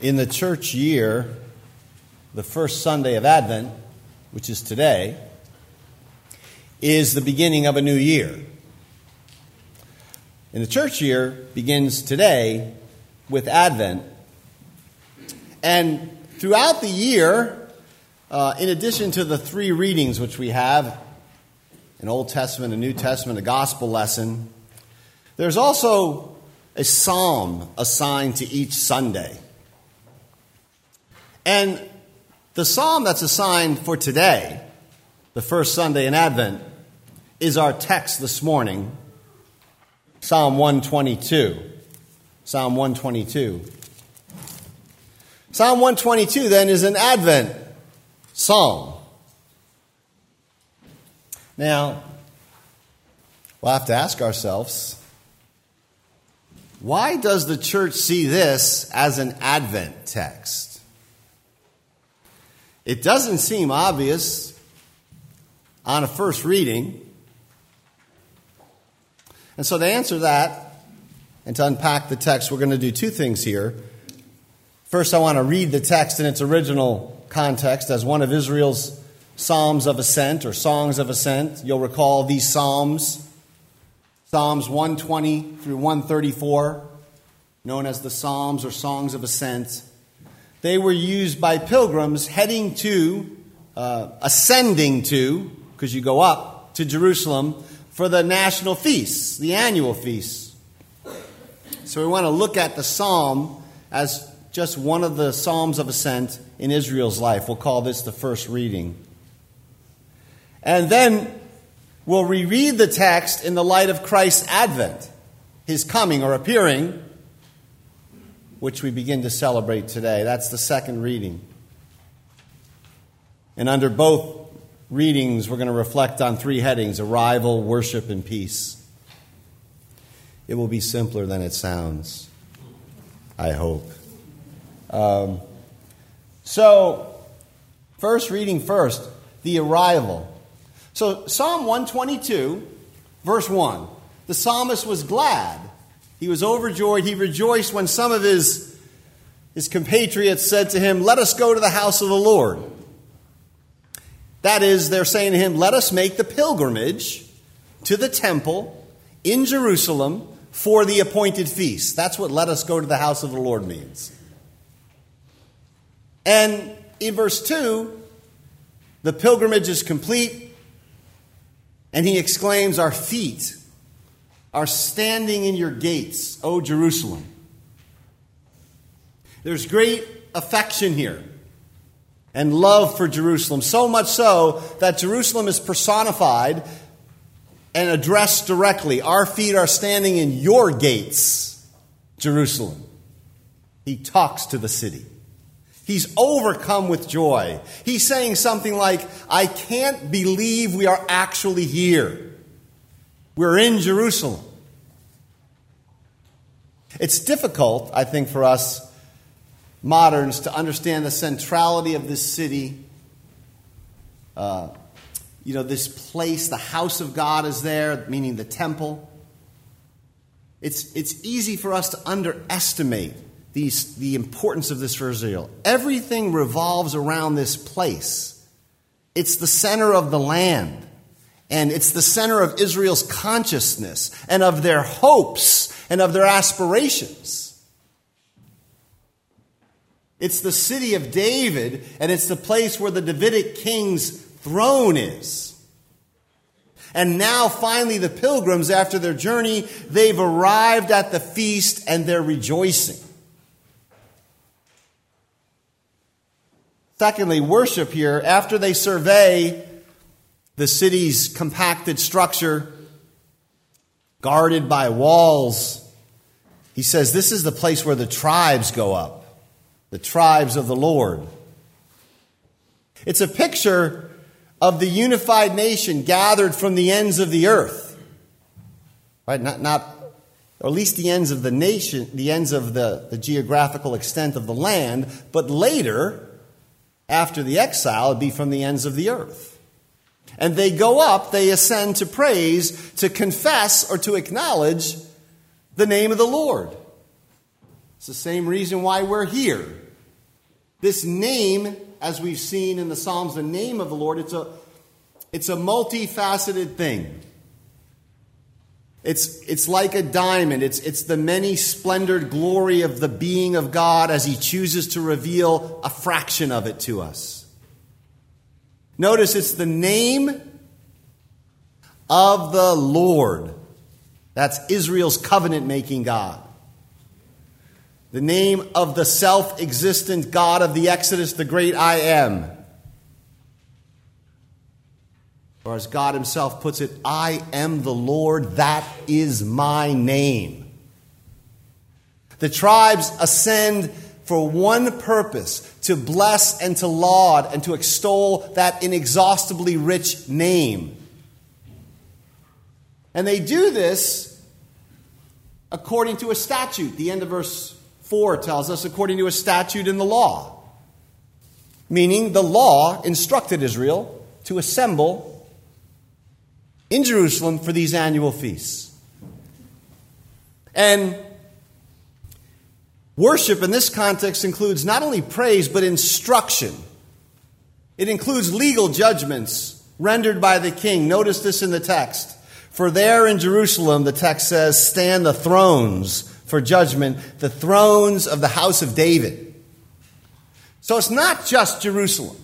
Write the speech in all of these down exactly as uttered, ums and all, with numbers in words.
In the church year, the first Sunday of Advent, which is today, is the beginning of a new year. And the church year begins today with Advent. And throughout the year, uh, in addition to the three readings which we have, an Old Testament, a New Testament, a gospel lesson, there's also a psalm assigned to each Sunday. And the psalm that's assigned for today, the first Sunday in Advent, is our text this morning, Psalm one twenty-two. Psalm one twenty-two. Psalm one twenty-two, then, is an Advent psalm. Now, we'll have to ask ourselves, why does the church see this as an Advent text? It doesn't seem obvious on a first reading. And so to answer that and to unpack the text, we're going to do two things here. First, I want to read the text in its original context as one of Israel's Psalms of Ascent or Songs of Ascent. You'll recall these Psalms, Psalms one twenty through one thirty-four, known as the Psalms or Songs of Ascent. They were used by pilgrims heading to, uh, ascending to, because you go up to Jerusalem, for the national feasts, the annual feasts. So we want to look at the psalm as just one of the Psalms of Ascent in Israel's life. We'll call this the first reading. And then we'll reread the text in the light of Christ's advent, his coming or appearing, which we begin to celebrate today. That's the second reading. And under both readings, we're going to reflect on three headings: arrival, worship, and peace. It will be simpler than it sounds, I hope. Um, so, first reading first, the arrival. So, Psalm one twenty-two, verse one. The psalmist was glad. He was overjoyed. He rejoiced when some of his, his compatriots said to him, "Let us go to the house of the Lord." That is, they're saying to him, "Let us make the pilgrimage to the temple in Jerusalem for the appointed feast." That's what "let us go to the house of the Lord" means. And in verse two, the pilgrimage is complete, and he exclaims, "Our feet are standing in your gates, O Jerusalem." There's great affection here and love for Jerusalem, so much so that Jerusalem is personified and addressed directly. "Our feet are standing in your gates, Jerusalem." He talks to the city. He's overcome with joy. He's saying something like, "I can't believe we are actually here. We're in Jerusalem." It's difficult, I think, for us moderns to understand the centrality of this city. Uh, you know, this place, the house of God is there, meaning the temple. It's, it's easy for us to underestimate these, the importance of this for Israel. Everything revolves around this place. It's the center of the land, and it's the center of Israel's consciousness and of their hopes and of their aspirations. It's the city of David, and it's the place where the Davidic king's throne is. And now, finally, the pilgrims, after their journey, they've arrived at the feast, and they're rejoicing. Secondly, worship here. After they survey the city's compacted structure, guarded by walls, he says, "This is the place where the tribes go up, the tribes of the Lord." It's a picture of the unified nation gathered from the ends of the earth, right? Not, not, or at least the ends of the nation, the ends of the, the geographical extent of the land, but later, after the exile, it'd be from the ends of the earth. And they go up, they ascend to praise, to confess, or to acknowledge the name of the Lord. It's the same reason why we're here. This name, as we've seen in the Psalms, the name of the Lord, it's a it's a multifaceted thing. It's it's like a diamond. It's it's the many splendored glory of the being of God as he chooses to reveal a fraction of it to us. Notice it's the name of the Lord. That's Israel's covenant-making God. The name of the self-existent God of the Exodus, the great I am. Or as God himself puts it, I am the Lord, that is my name. The tribes ascend for one purpose, to bless and to laud and to extol that inexhaustibly rich name. And they do this according to a statute. The end of verse four tells us, according to a statute in the law. Meaning the law instructed Israel to assemble in Jerusalem for these annual feasts. And worship in this context includes not only praise, but instruction. It includes legal judgments rendered by the king. Notice this in the text. For there in Jerusalem, the text says, stand the thrones for judgment, the thrones of the house of David. So it's not just Jerusalem.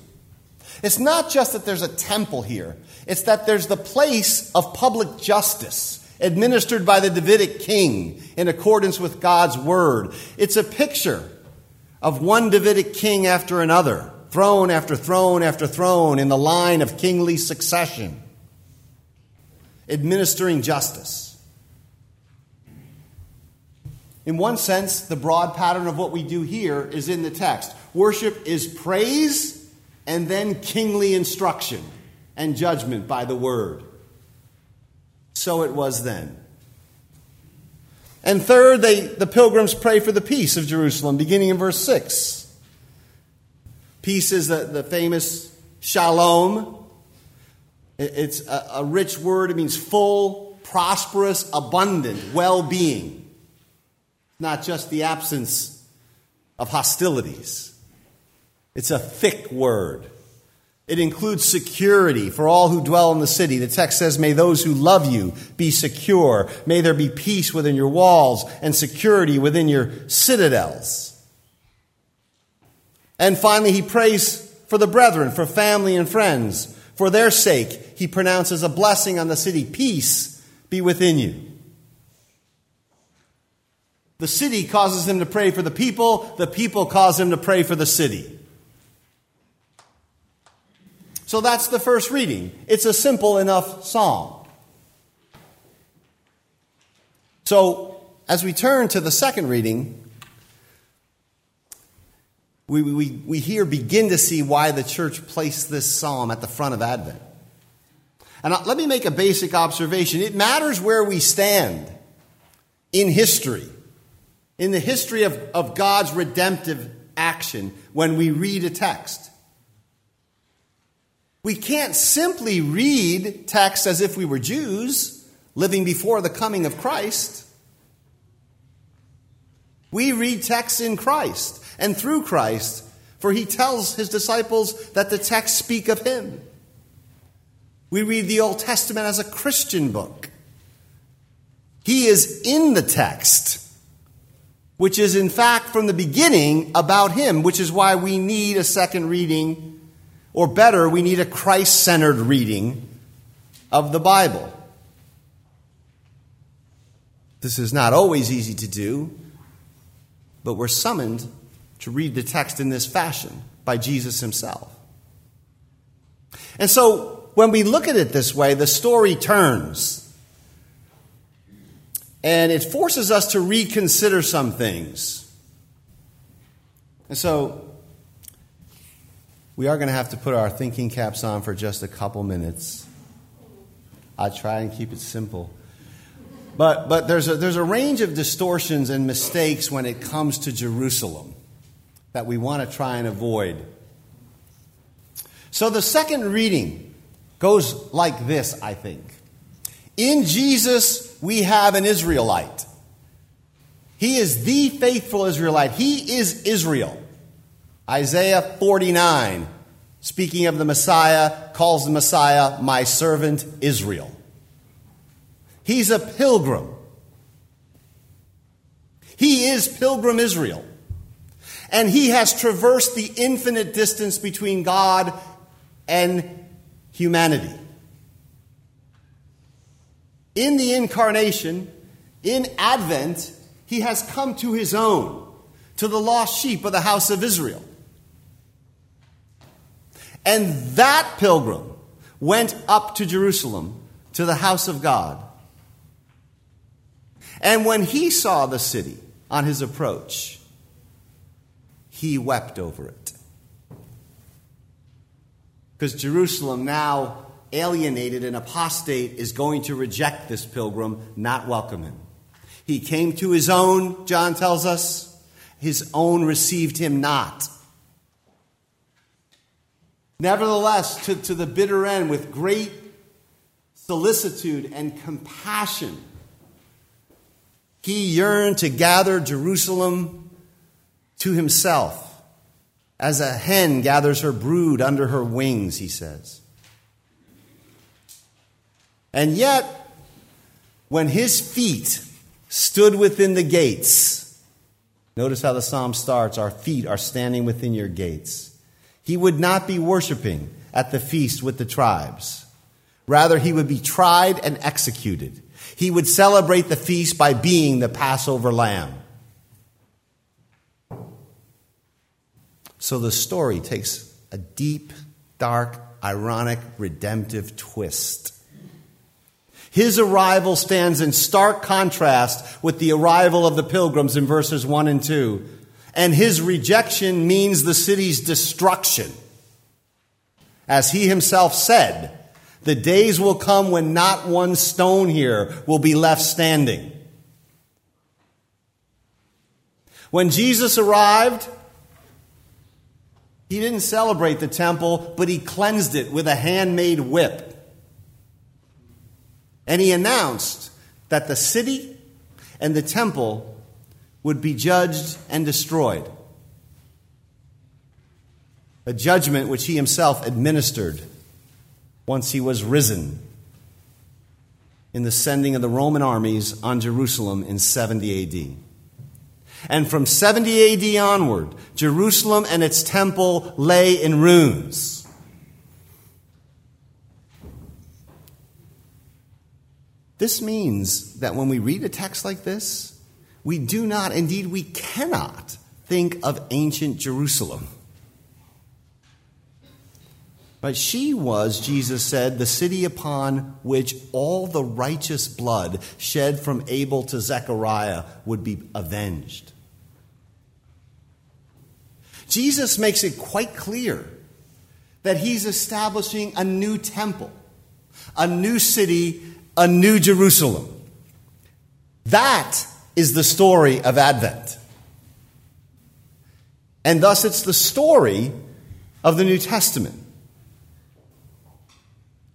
It's not just that there's a temple here. It's that there's the place of public justice administered by the Davidic king in accordance with God's word. It's a picture of one Davidic king after another, throne after throne after throne in the line of kingly succession, administering justice. In one sense, the broad pattern of what we do here is in the text. Worship is praise and then kingly instruction and judgment by the word. So it was then. And third, they, the pilgrims pray for the peace of Jerusalem, beginning in verse six. Peace is the, the famous shalom. It's a, a rich word. It means full, prosperous, abundant, well-being. Not just the absence of hostilities. It's a thick word. It includes security for all who dwell in the city. The text says, may those who love you be secure. May there be peace within your walls and security within your citadels. And finally, he prays for the brethren, for family and friends. For their sake, he pronounces a blessing on the city. Peace be within you. The city causes him to pray for the people. The people cause him to pray for the city. So that's the first reading. It's a simple enough psalm. So as we turn to the second reading, We, we, we here begin to see why the church placed this psalm at the front of Advent. And let me make a basic observation. It matters where we stand in history, in the history of, of God's redemptive action when we read a text. We can't simply read texts as if we were Jews living before the coming of Christ. We read texts in Christ. And through Christ, for he tells his disciples that the texts speak of him. We read the Old Testament as a Christian book. He is in the text, which is in fact from the beginning about him, which is why we need a second reading, or better, we need a Christ-centered reading of the Bible. This is not always easy to do, but we're summoned to read the text in this fashion by Jesus himself. And so when we look at it this way, the story turns. And it forces us to reconsider some things. And so we are going to have to put our thinking caps on for just a couple minutes. I try and keep it simple. But but there's a, there's a range of distortions and mistakes when it comes to Jerusalem that we want to try and avoid. So the second reading goes like this, I think. In Jesus, we have an Israelite. He is the faithful Israelite. He is Israel. Isaiah forty-nine, speaking of the Messiah, calls the Messiah my servant Israel. He's a pilgrim. He is pilgrim Israel. And he has traversed the infinite distance between God and humanity. In the incarnation, in Advent, he has come to his own, to the lost sheep of the house of Israel. And that pilgrim went up to Jerusalem, to the house of God. And when he saw the city on his approach, he wept over it. Because Jerusalem, now alienated and apostate, is going to reject this pilgrim, not welcome him. He came to his own, John tells us. His own received him not. Nevertheless, to, to the bitter end, with great solicitude and compassion, he yearned to gather Jerusalem to himself, as a hen gathers her brood under her wings, he says. And yet, when his feet stood within the gates, notice how the psalm starts, our feet are standing within your gates. He would not be worshiping at the feast with the tribes. Rather, he would be tried and executed. He would celebrate the feast by being the Passover lamb. So the story takes a deep, dark, ironic, redemptive twist. His arrival stands in stark contrast with the arrival of the pilgrims in verses one and two. And his rejection means the city's destruction. As he himself said, the days will come when not one stone here will be left standing. When Jesus arrived, he didn't celebrate the temple, but he cleansed it with a handmade whip. And he announced that the city and the temple would be judged and destroyed. A judgment which he himself administered once he was risen in the sending of the Roman armies on Jerusalem in seventy A D. And from seventy A D onward, Jerusalem and its temple lay in ruins. This means that when we read a text like this, we do not, indeed we cannot, think of ancient Jerusalem. But she was, Jesus said, the city upon which all the righteous blood shed from Abel to Zechariah would be avenged. Jesus makes it quite clear that he's establishing a new temple, a new city, a new Jerusalem. That is the story of Advent. And thus it's the story of the New Testament.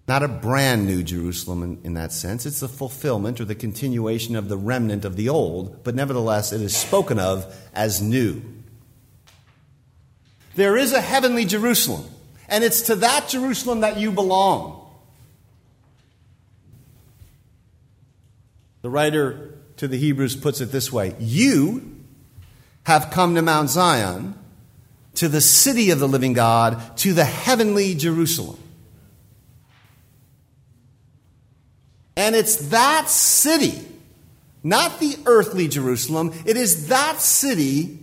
Not a brand new Jerusalem in, in that sense. It's the fulfillment or the continuation of the remnant of the old, but nevertheless it is spoken of as new. There is a heavenly Jerusalem, and it's to that Jerusalem that you belong. The writer to the Hebrews puts it this way: you have come to Mount Zion, to the city of the living God, to the heavenly Jerusalem. And it's that city, not the earthly Jerusalem, it is that city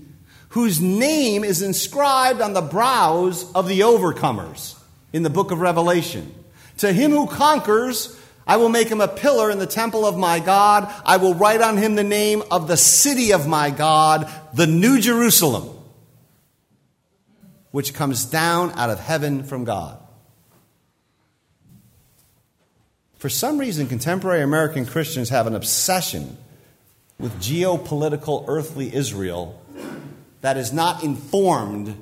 whose name is inscribed on the brows of the overcomers in the book of Revelation. To him who conquers, I will make him a pillar in the temple of my God. I will write on him the name of the city of my God, the New Jerusalem, which comes down out of heaven from God. For some reason, contemporary American Christians have an obsession with geopolitical earthly Israel that is not informed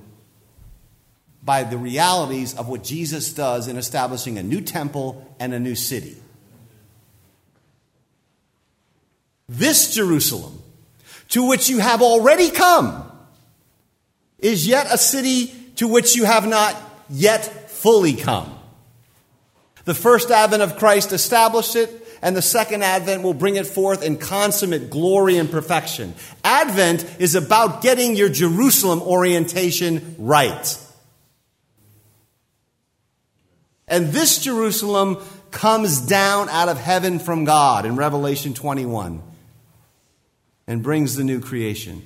by the realities of what Jesus does in establishing a new temple and a new city. This Jerusalem, to which you have already come, is yet a city to which you have not yet fully come. The first advent of Christ established it, and the second advent will bring it forth in consummate glory and perfection. Advent is about getting your Jerusalem orientation right. And this Jerusalem comes down out of heaven from God in Revelation twenty-one and brings the new creation.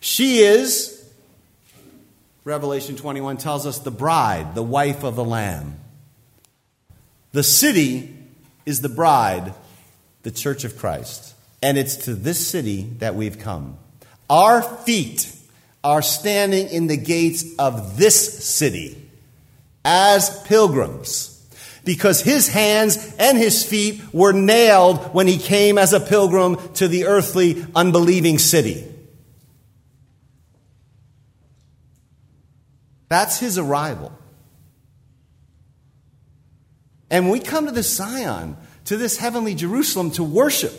She is, Revelation twenty-one tells us, the bride, the wife of the Lamb. The city is the bride, the church of Christ. And it's to this city that we've come. Our feet are standing in the gates of this city as pilgrims, because his hands and his feet were nailed when he came as a pilgrim to the earthly, unbelieving city. That's his arrival. And when we come to this Zion, to this heavenly Jerusalem to worship,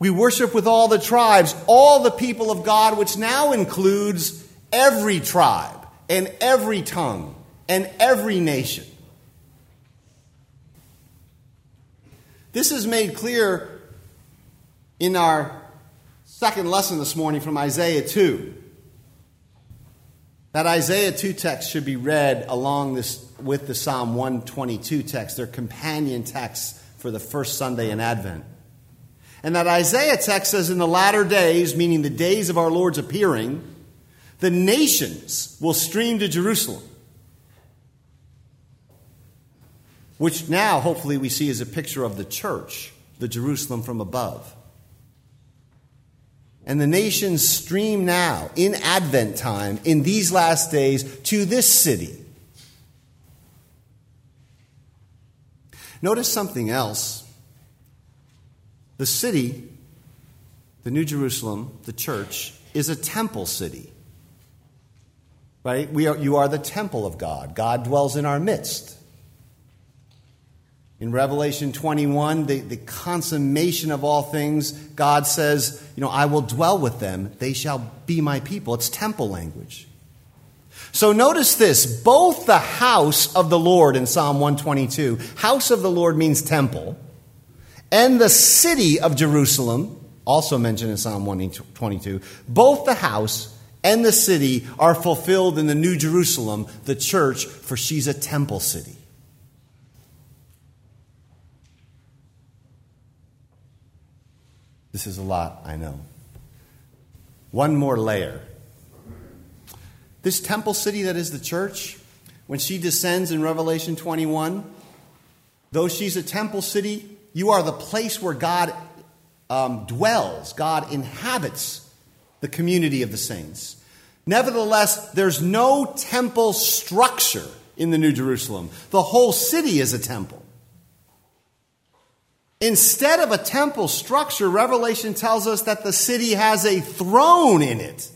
we worship with all the tribes, all the people of God, which now includes every tribe and every tongue and every nation. This is made clear in our second lesson this morning from Isaiah two. That Isaiah two text should be read along this with the Psalm one twenty-two text, their companion texts for the first Sunday in Advent. And that Isaiah text says, in the latter days, meaning the days of our Lord's appearing, the nations will stream to Jerusalem, which now hopefully we see is a picture of the church, the Jerusalem from above. And the nations stream now, in Advent time, in these last days, to this city. Notice something else. The city, the New Jerusalem, the church, is a temple city. Right? We are, you are the temple of God. God dwells in our midst. In Revelation twenty-one, the, the consummation of all things, God says, you know, I will dwell with them. They shall be my people. It's temple language. So notice this. Both the house of the Lord in Psalm one twenty-two, house of the Lord means temple, and the city of Jerusalem, also mentioned in Psalm one twenty-two, both the house and the city are fulfilled in the New Jerusalem, the church, for she's a temple city. This is a lot, I know. One more layer. This temple city that is the church, when she descends in Revelation twenty-one, though she's a temple city, you are the place where God um, dwells. God inhabits the community of the saints. Nevertheless, there's no temple structure in the New Jerusalem. The whole city is a temple. Instead of a temple structure, Revelation tells us that the city has a throne in it.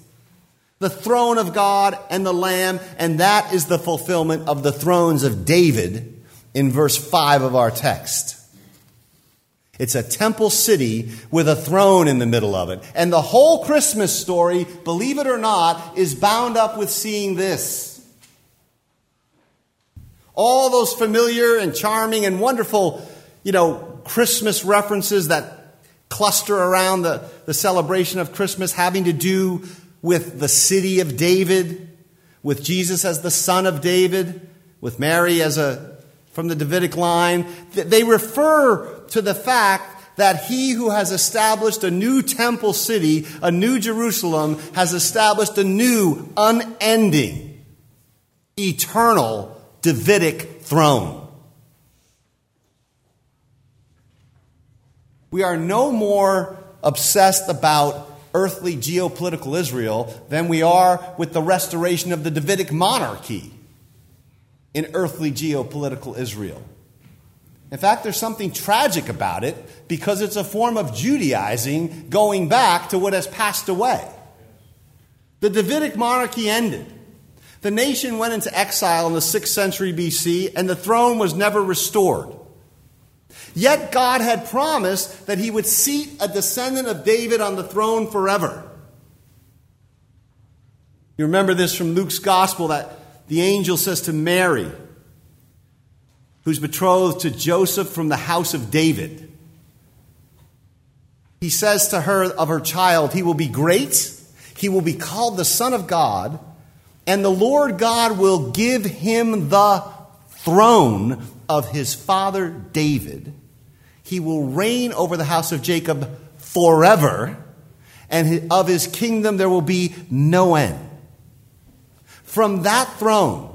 The throne of God and the Lamb, and that is the fulfillment of the thrones of David in verse five of our text. It's a temple city with a throne in the middle of it. And the whole Christmas story, believe it or not, is bound up with seeing this. All those familiar and charming and wonderful, you know, Christmas references that cluster around the, the celebration of Christmas having to do with the city of David, with Jesus as the son of David, with Mary as a from the Davidic line. They refer to the fact that he who has established a new temple city, a new Jerusalem, has established a new, unending, eternal Davidic throne. We are no more obsessed about earthly geopolitical Israel than we are with the restoration of the Davidic monarchy in earthly geopolitical Israel. In fact, there's something tragic about it because it's a form of Judaizing going back to what has passed away. The Davidic monarchy ended. The nation went into exile in the sixth century B C, and the throne was never restored. Yet God had promised that he would seat a descendant of David on the throne forever. You remember this from Luke's gospel that the angel says to Mary, who's betrothed to Joseph from the house of David. He says to her of her child, he will be great, he will be called the Son of God, and the Lord God will give him the throne of his father David. He will reign over the house of Jacob forever, and of his kingdom there will be no end. From that throne,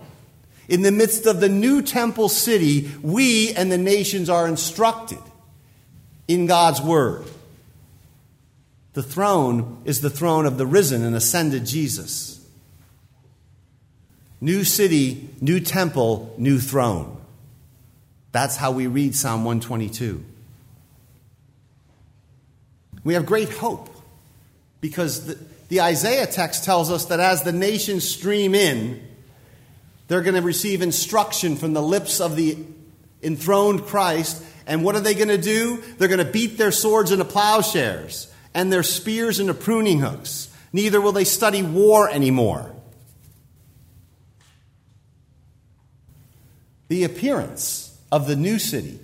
in the midst of the new temple city, we and the nations are instructed in God's word. The throne is the throne of the risen and ascended Jesus. New city, new temple, new throne. That's how we read Psalm one twenty-two. We have great hope because the, the Isaiah text tells us that as the nations stream in, they're going to receive instruction from the lips of the enthroned Christ. And what are they going to do? They're going to beat their swords into plowshares and their spears into pruning hooks. Neither will they study war anymore. The appearance of the new city,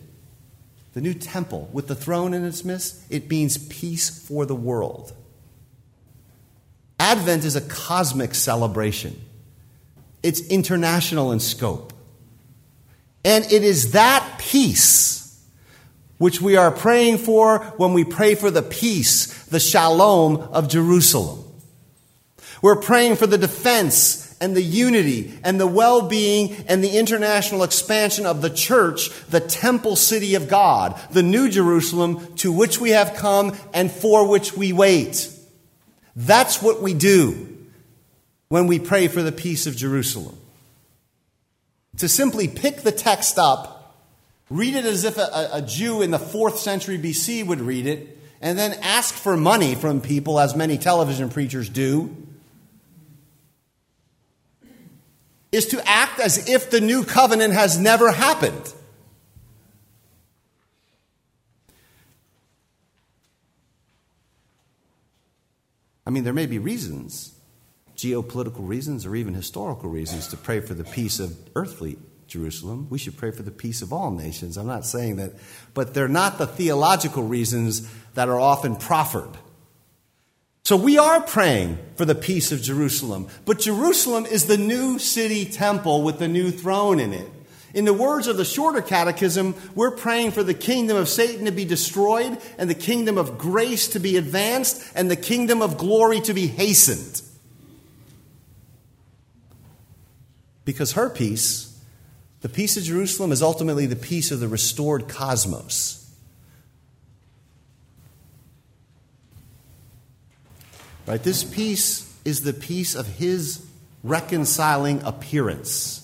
the new temple with the throne in its midst, it means peace for the world. Advent is a cosmic celebration. It's international in scope. And it is that peace which we are praying for when we pray for the peace, the shalom of Jerusalem. We're praying for the defense and the unity and the well-being and the international expansion of the church, the temple city of God, the New Jerusalem to which we have come and for which we wait. That's what we do when we pray for the peace of Jerusalem. To simply pick the text up, read it as if a, a Jew in the fourth century B C would read it, and then ask for money from people, as many television preachers do, is to act as if the new covenant has never happened. I mean, there may be reasons, geopolitical reasons or even historical reasons, to pray for the peace of earthly Jerusalem. We should pray for the peace of all nations. I'm not saying that, but they're not the theological reasons that are often proffered. So we are praying for the peace of Jerusalem, but Jerusalem is the new city temple with the new throne in it. In the words of the shorter catechism, we're praying for the kingdom of Satan to be destroyed and the kingdom of grace to be advanced and the kingdom of glory to be hastened. Because her peace, the peace of Jerusalem, is ultimately the peace of the restored cosmos. Right? This peace is the peace of his reconciling appearance.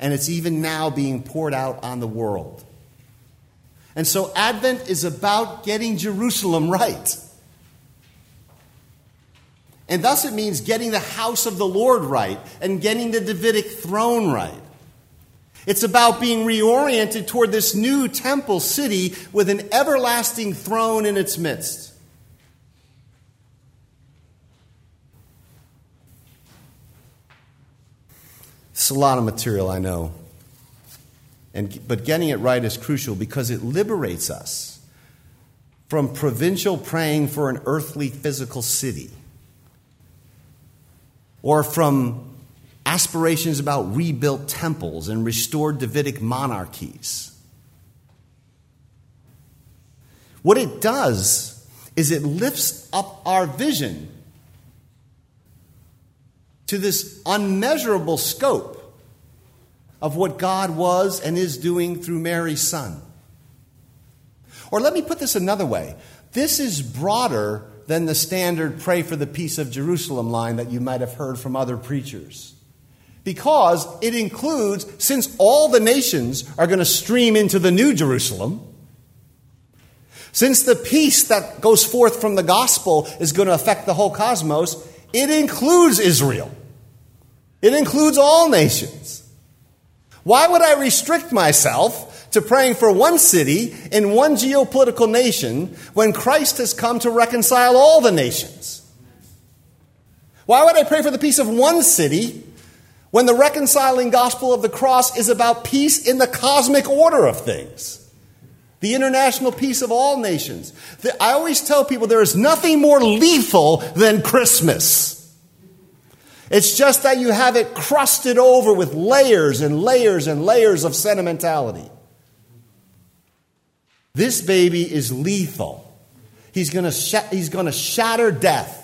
And it's even now being poured out on the world. And so Advent is about getting Jerusalem right. And thus it means getting the house of the Lord right and getting the Davidic throne right. It's about being reoriented toward this new temple city with an everlasting throne in its midst. It's a lot of material, I know. And, but getting it right is crucial because it liberates us from provincial praying for an earthly physical city, or from aspirations about rebuilt temples and restored Davidic monarchies. What it does is it lifts up our vision to this unmeasurable scope of what God was and is doing through Mary's son. Or let me put this another way. This is broader than the standard pray for the peace of Jerusalem line that you might have heard from other preachers. Because it includes, since all the nations are going to stream into the New Jerusalem, since the peace that goes forth from the gospel is going to affect the whole cosmos, it includes Israel. It includes all nations. Why would I restrict myself to praying for one city in one geopolitical nation when Christ has come to reconcile all the nations? Why would I pray for the peace of one city when the reconciling gospel of the cross is about peace in the cosmic order of things? The international peace of all nations. The, I always tell people there is nothing more lethal than Christmas. It's just that you have it crusted over with layers and layers and layers of sentimentality. This baby is lethal. He's going to sh- he's going to shatter death.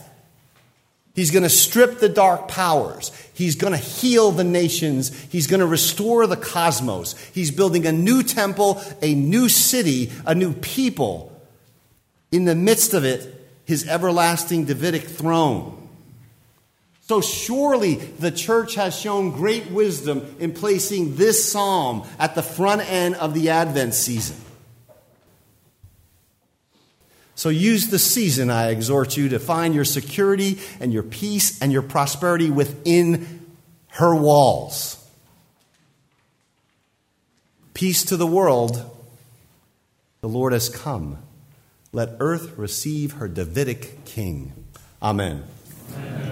He's going to strip the dark powers. He's going to heal the nations. He's going to restore the cosmos. He's building a new temple, a new city, a new people. In the midst of it, his everlasting Davidic throne. So surely the church has shown great wisdom in placing this psalm at the front end of the Advent season. So use the season, I exhort you, to find your security and your peace and your prosperity within her walls. Peace to the world. The Lord has come. Let earth receive her Davidic king. Amen. Amen.